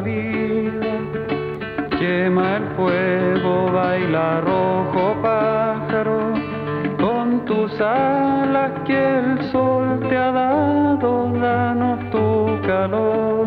la vida, quema el fuego, baila rojo pájaro, con tus alas que el sol te ha dado, danos tu calor.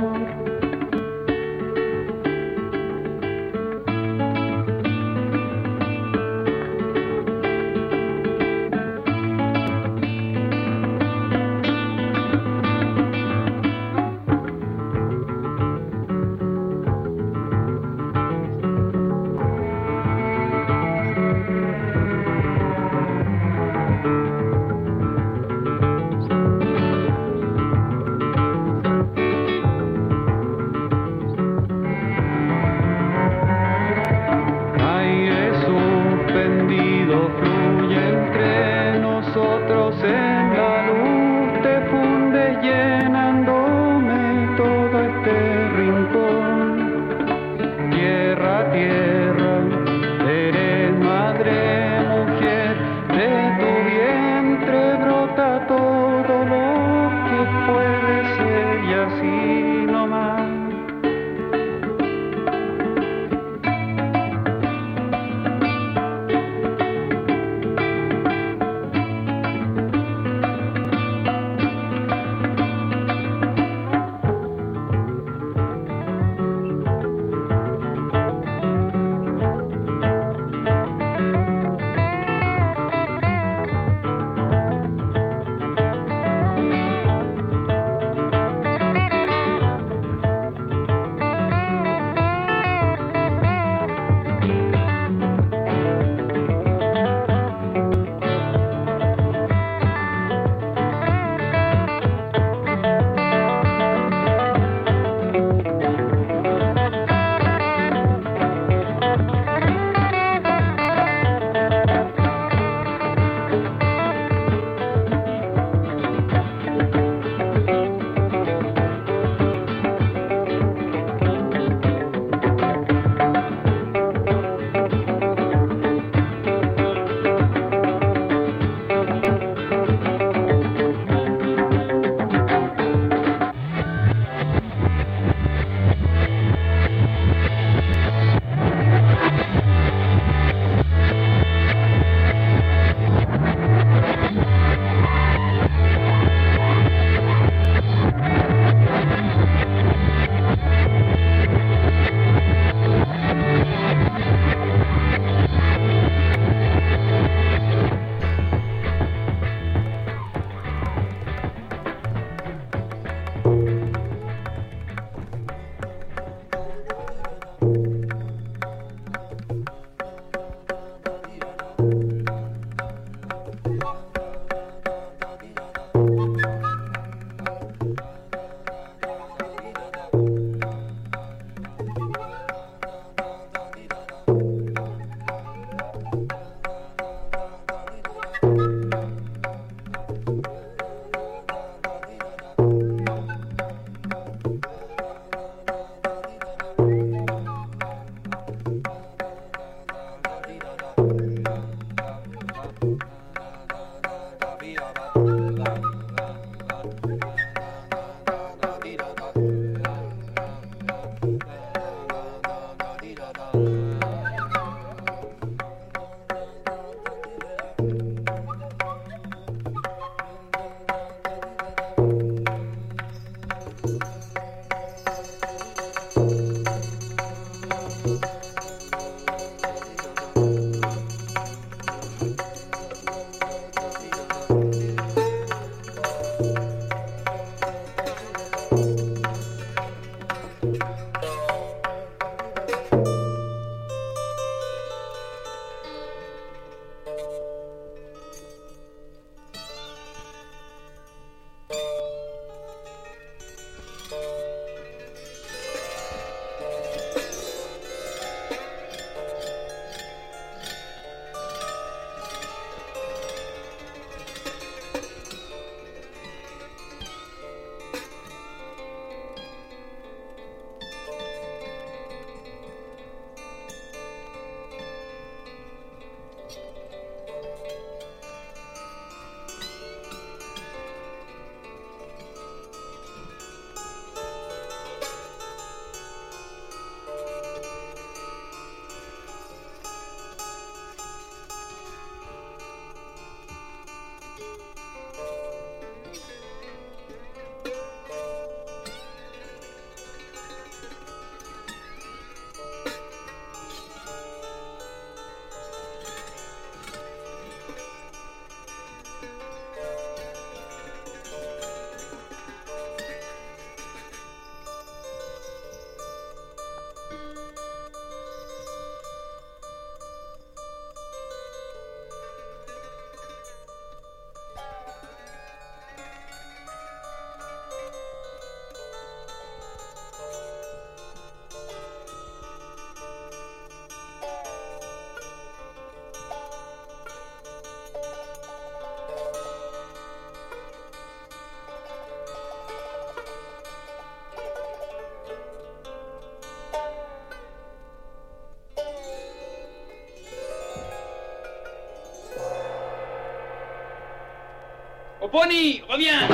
Oh, Bonnie, reviens!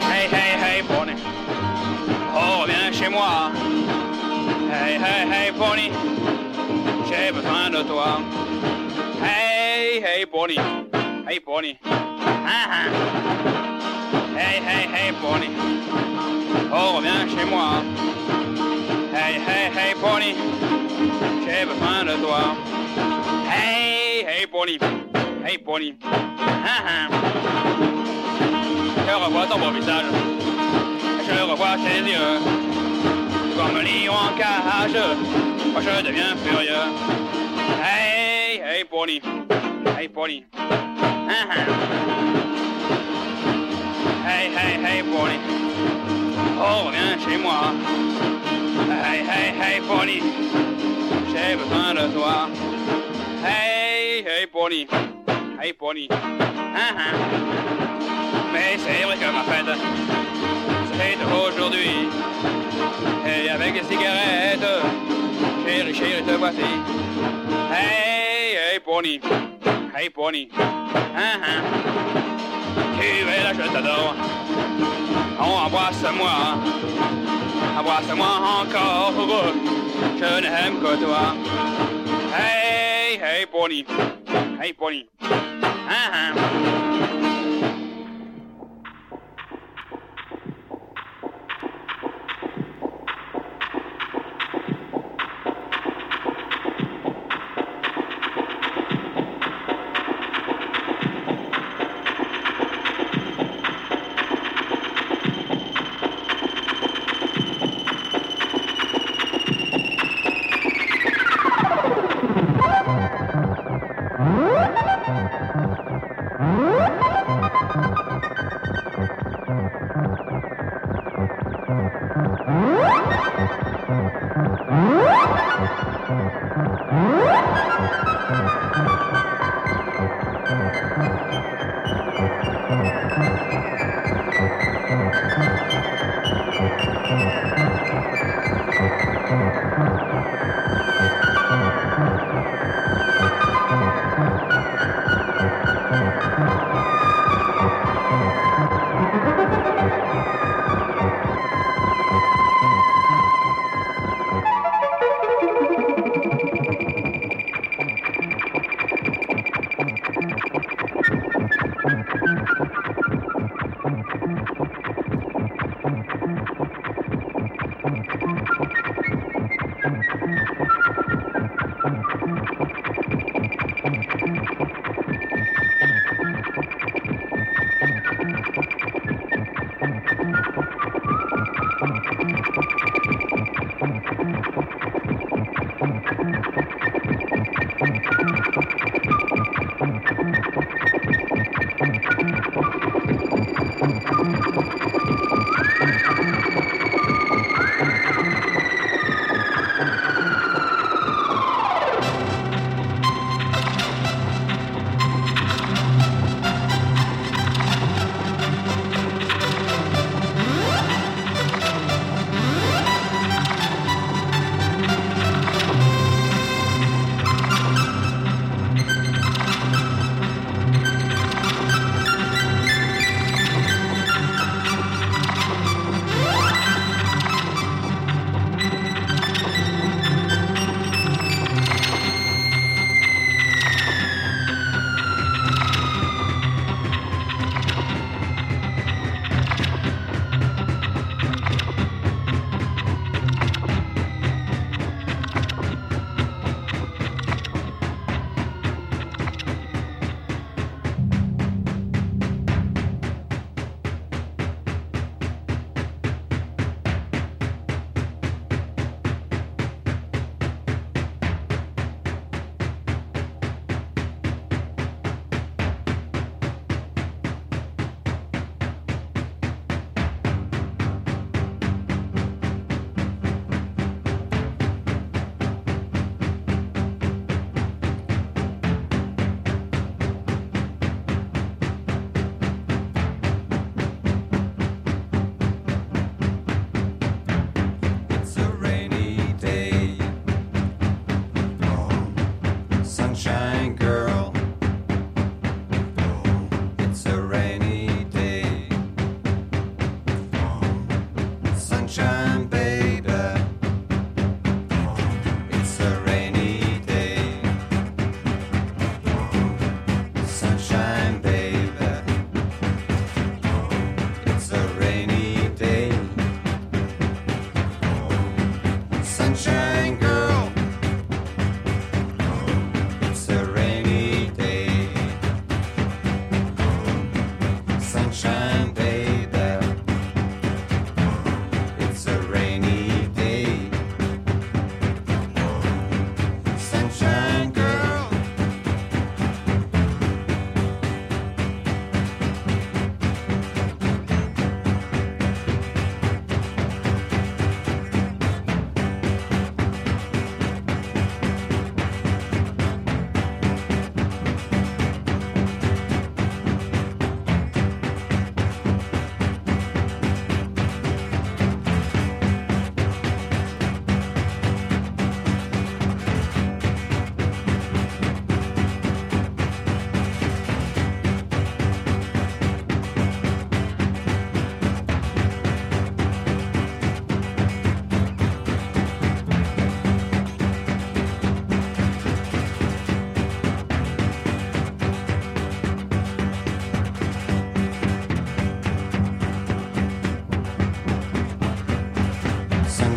Hey, hey, hey, Bonnie. Oh, reviens chez moi. Hey, hey, hey, Bonnie. J'ai besoin de toi. Hey, hey, Bonnie. Hey, Bonnie. Ah, ah. Hey, hey, hey, Bonnie. Oh, reviens chez moi. Hey, hey, hey, Bonnie. J'ai besoin de toi. Hey, hey, Bonnie. Hey, Bonnie. Ah, ah. Je revois ton beau visage. Je le revois chez les yeux. Comme un lion en cage, moi je deviens furieux. Hey, hey, Bonnie. Hey, Bonnie. Ah, ah. Hey, hey, hey, Bonnie. Oh, reviens chez moi. Hey, hey, hey, Bonnie. J'ai besoin de toi. Hey, hey, Bonnie. Hey, Bonnie. Ah, ah. Mais c'est vrai que ma fête, c'est aujourd'hui. Et avec des cigarettes, chérie, chérie, te voici. Hey, hey, Bonnie. Hey, Bonnie. Ah, ah. Tu es là, je t'adore. Oh, embrasse-moi. Embrasse-moi encore. Je n'aime que toi. Hey, hey, Bonnie. Hey, Bonnie. Ah, ah.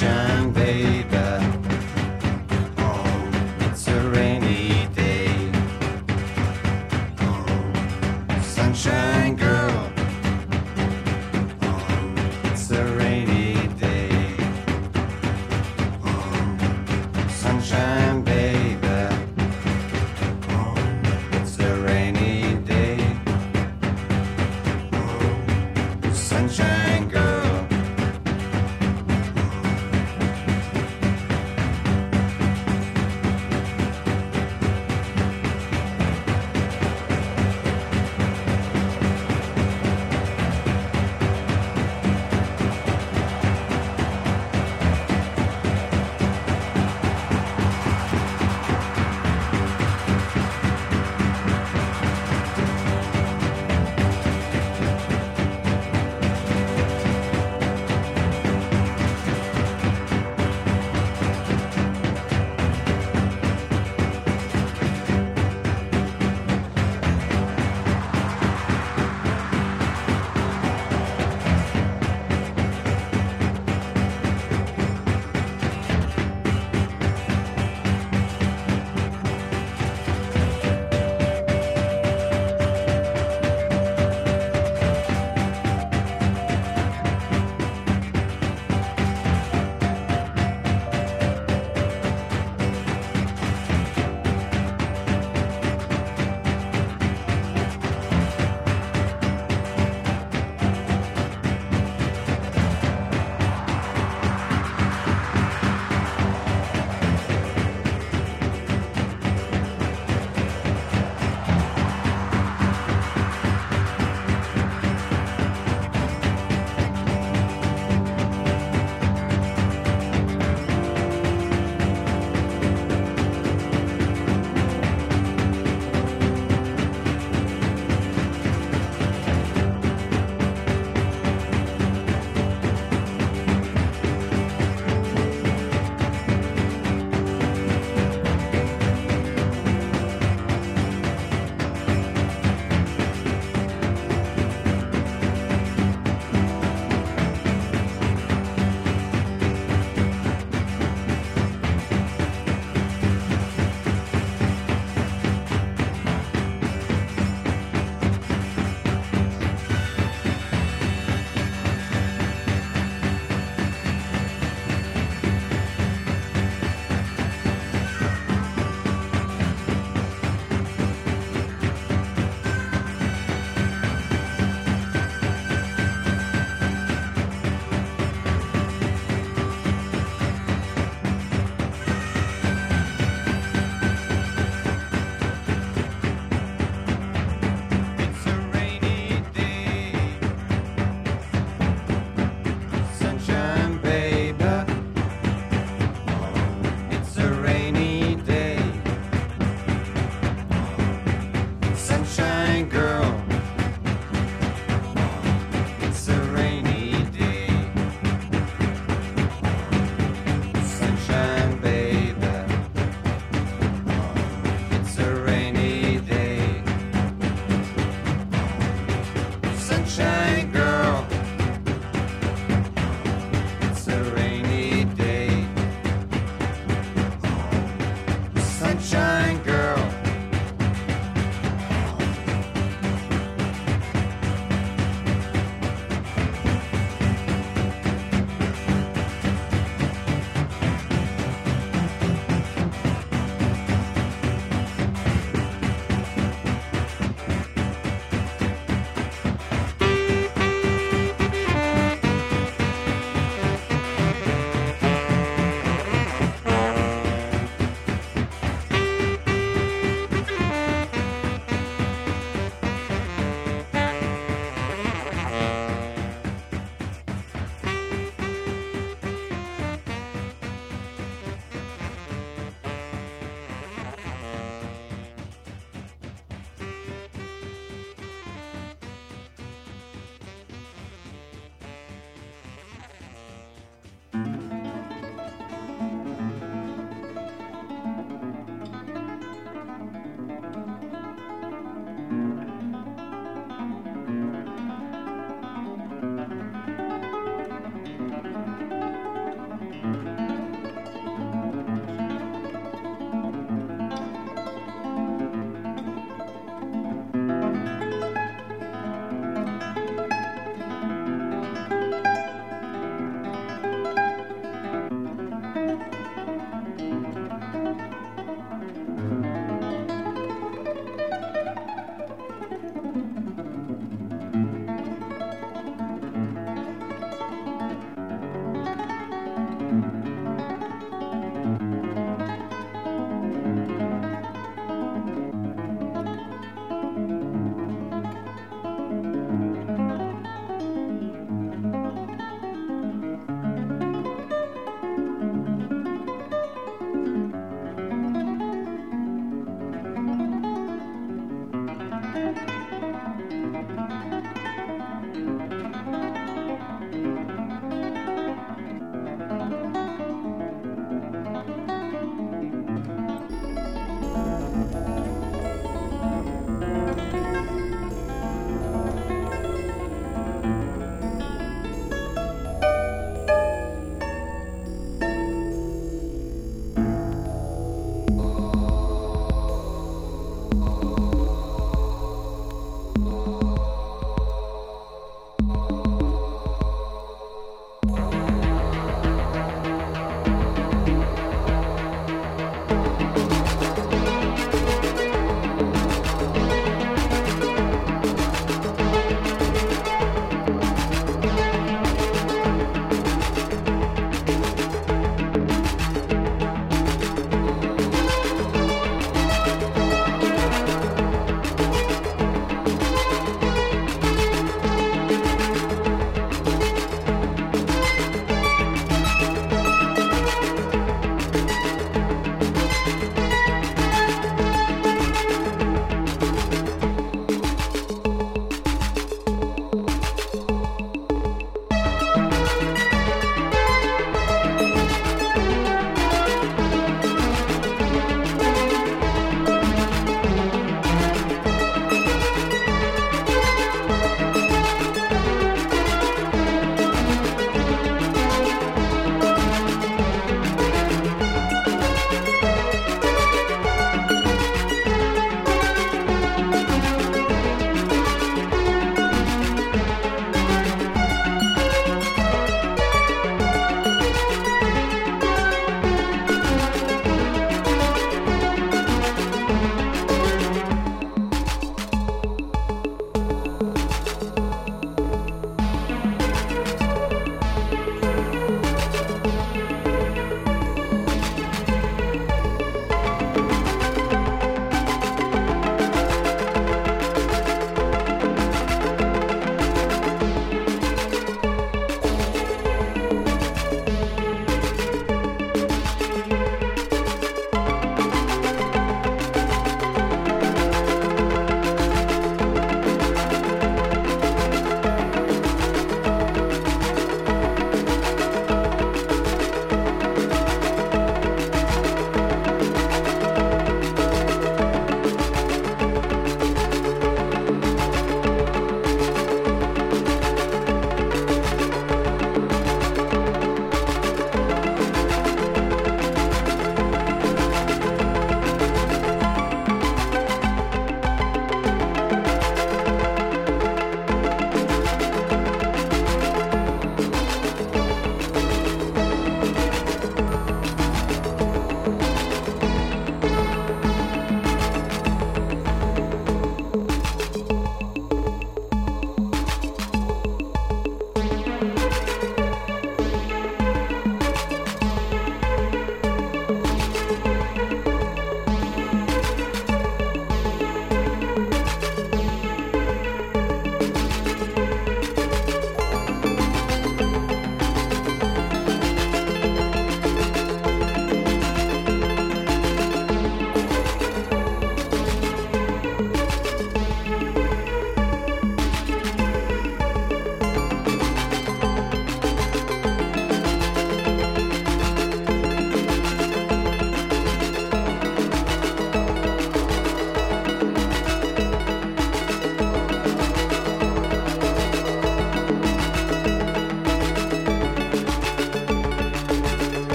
sunshine, baby. Oh, it's a rainy day. Oh, sunshine girl. Oh, it's a rainy day. Oh, sunshine baby. Oh, it's a rainy day. Oh, sunshine girl.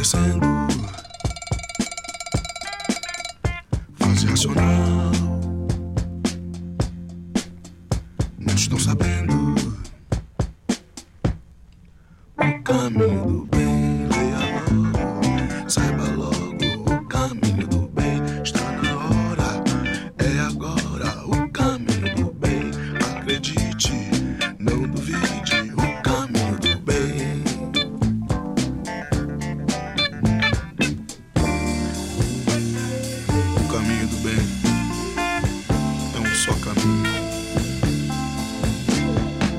enlouquecendo. Fase racional, não estou sabendo o caminho do bem. Leia logo, saiba logo, o caminho do bem está na hora, é agora. O caminho do bem, acredite, não duvide. O caminho do bem. O caminho do bem é um só caminho.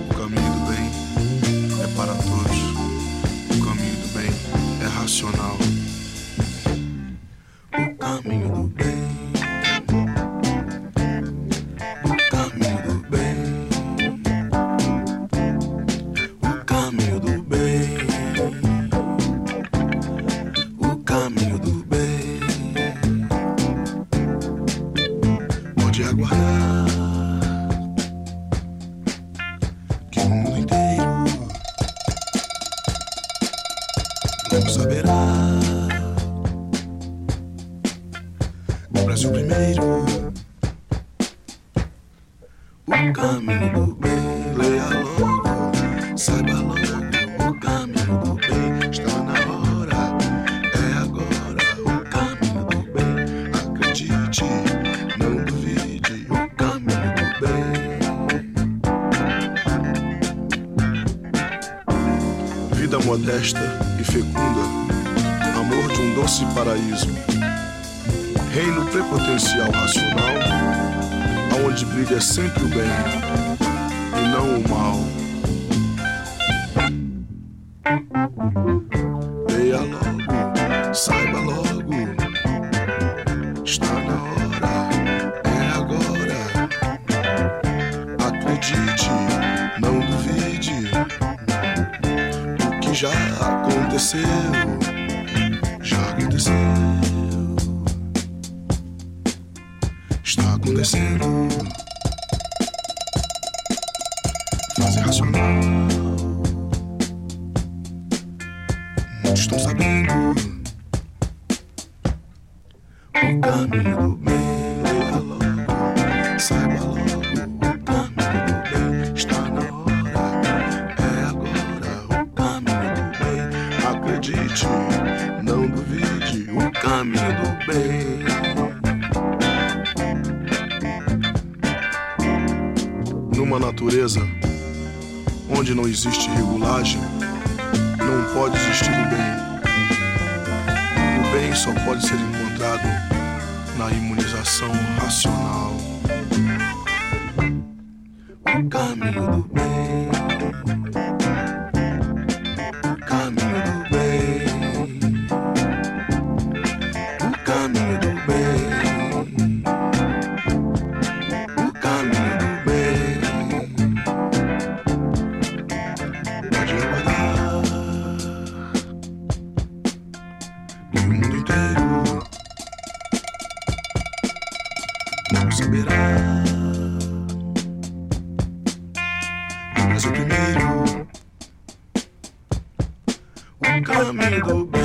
O caminho do bem é para todos. O caminho do bem é racional. O caminho do bem. O caminho do bem. O caminho do bem. O caminho do bem. Pode aguardar que o mundo inteiro não saberá. O Brasil primeiro, o caminho do bem. Leia logo, saiba logo, o caminho do bem está na hora, é agora. O caminho do bem, acredite, não duvide. O caminho do bem. Vida modesta e fecunda, amor de um doce paraíso, reino prepotencial racional, aonde brilha sempre o bem e não o mal. Leia logo, saiba logo, está na hora, é agora. Acredite, não duvide, o que já aconteceu, já aconteceu. Está acontecendo. Fase racional, muitos estão sabendo o caminho do bem. Leia logo, saiba logo, o caminho do bem está na hora, é agora. O caminho do bem, acredite, não duvide, o caminho do bem. Numa natureza onde não existe regulagem, não pode existir o bem. O bem só pode ser encontrado na imunização racional. O caminho do bem. O caminho do bem. O caminho do bem. O caminho do bem. Não saberá. O Brasil primeiro, o caminho do bem.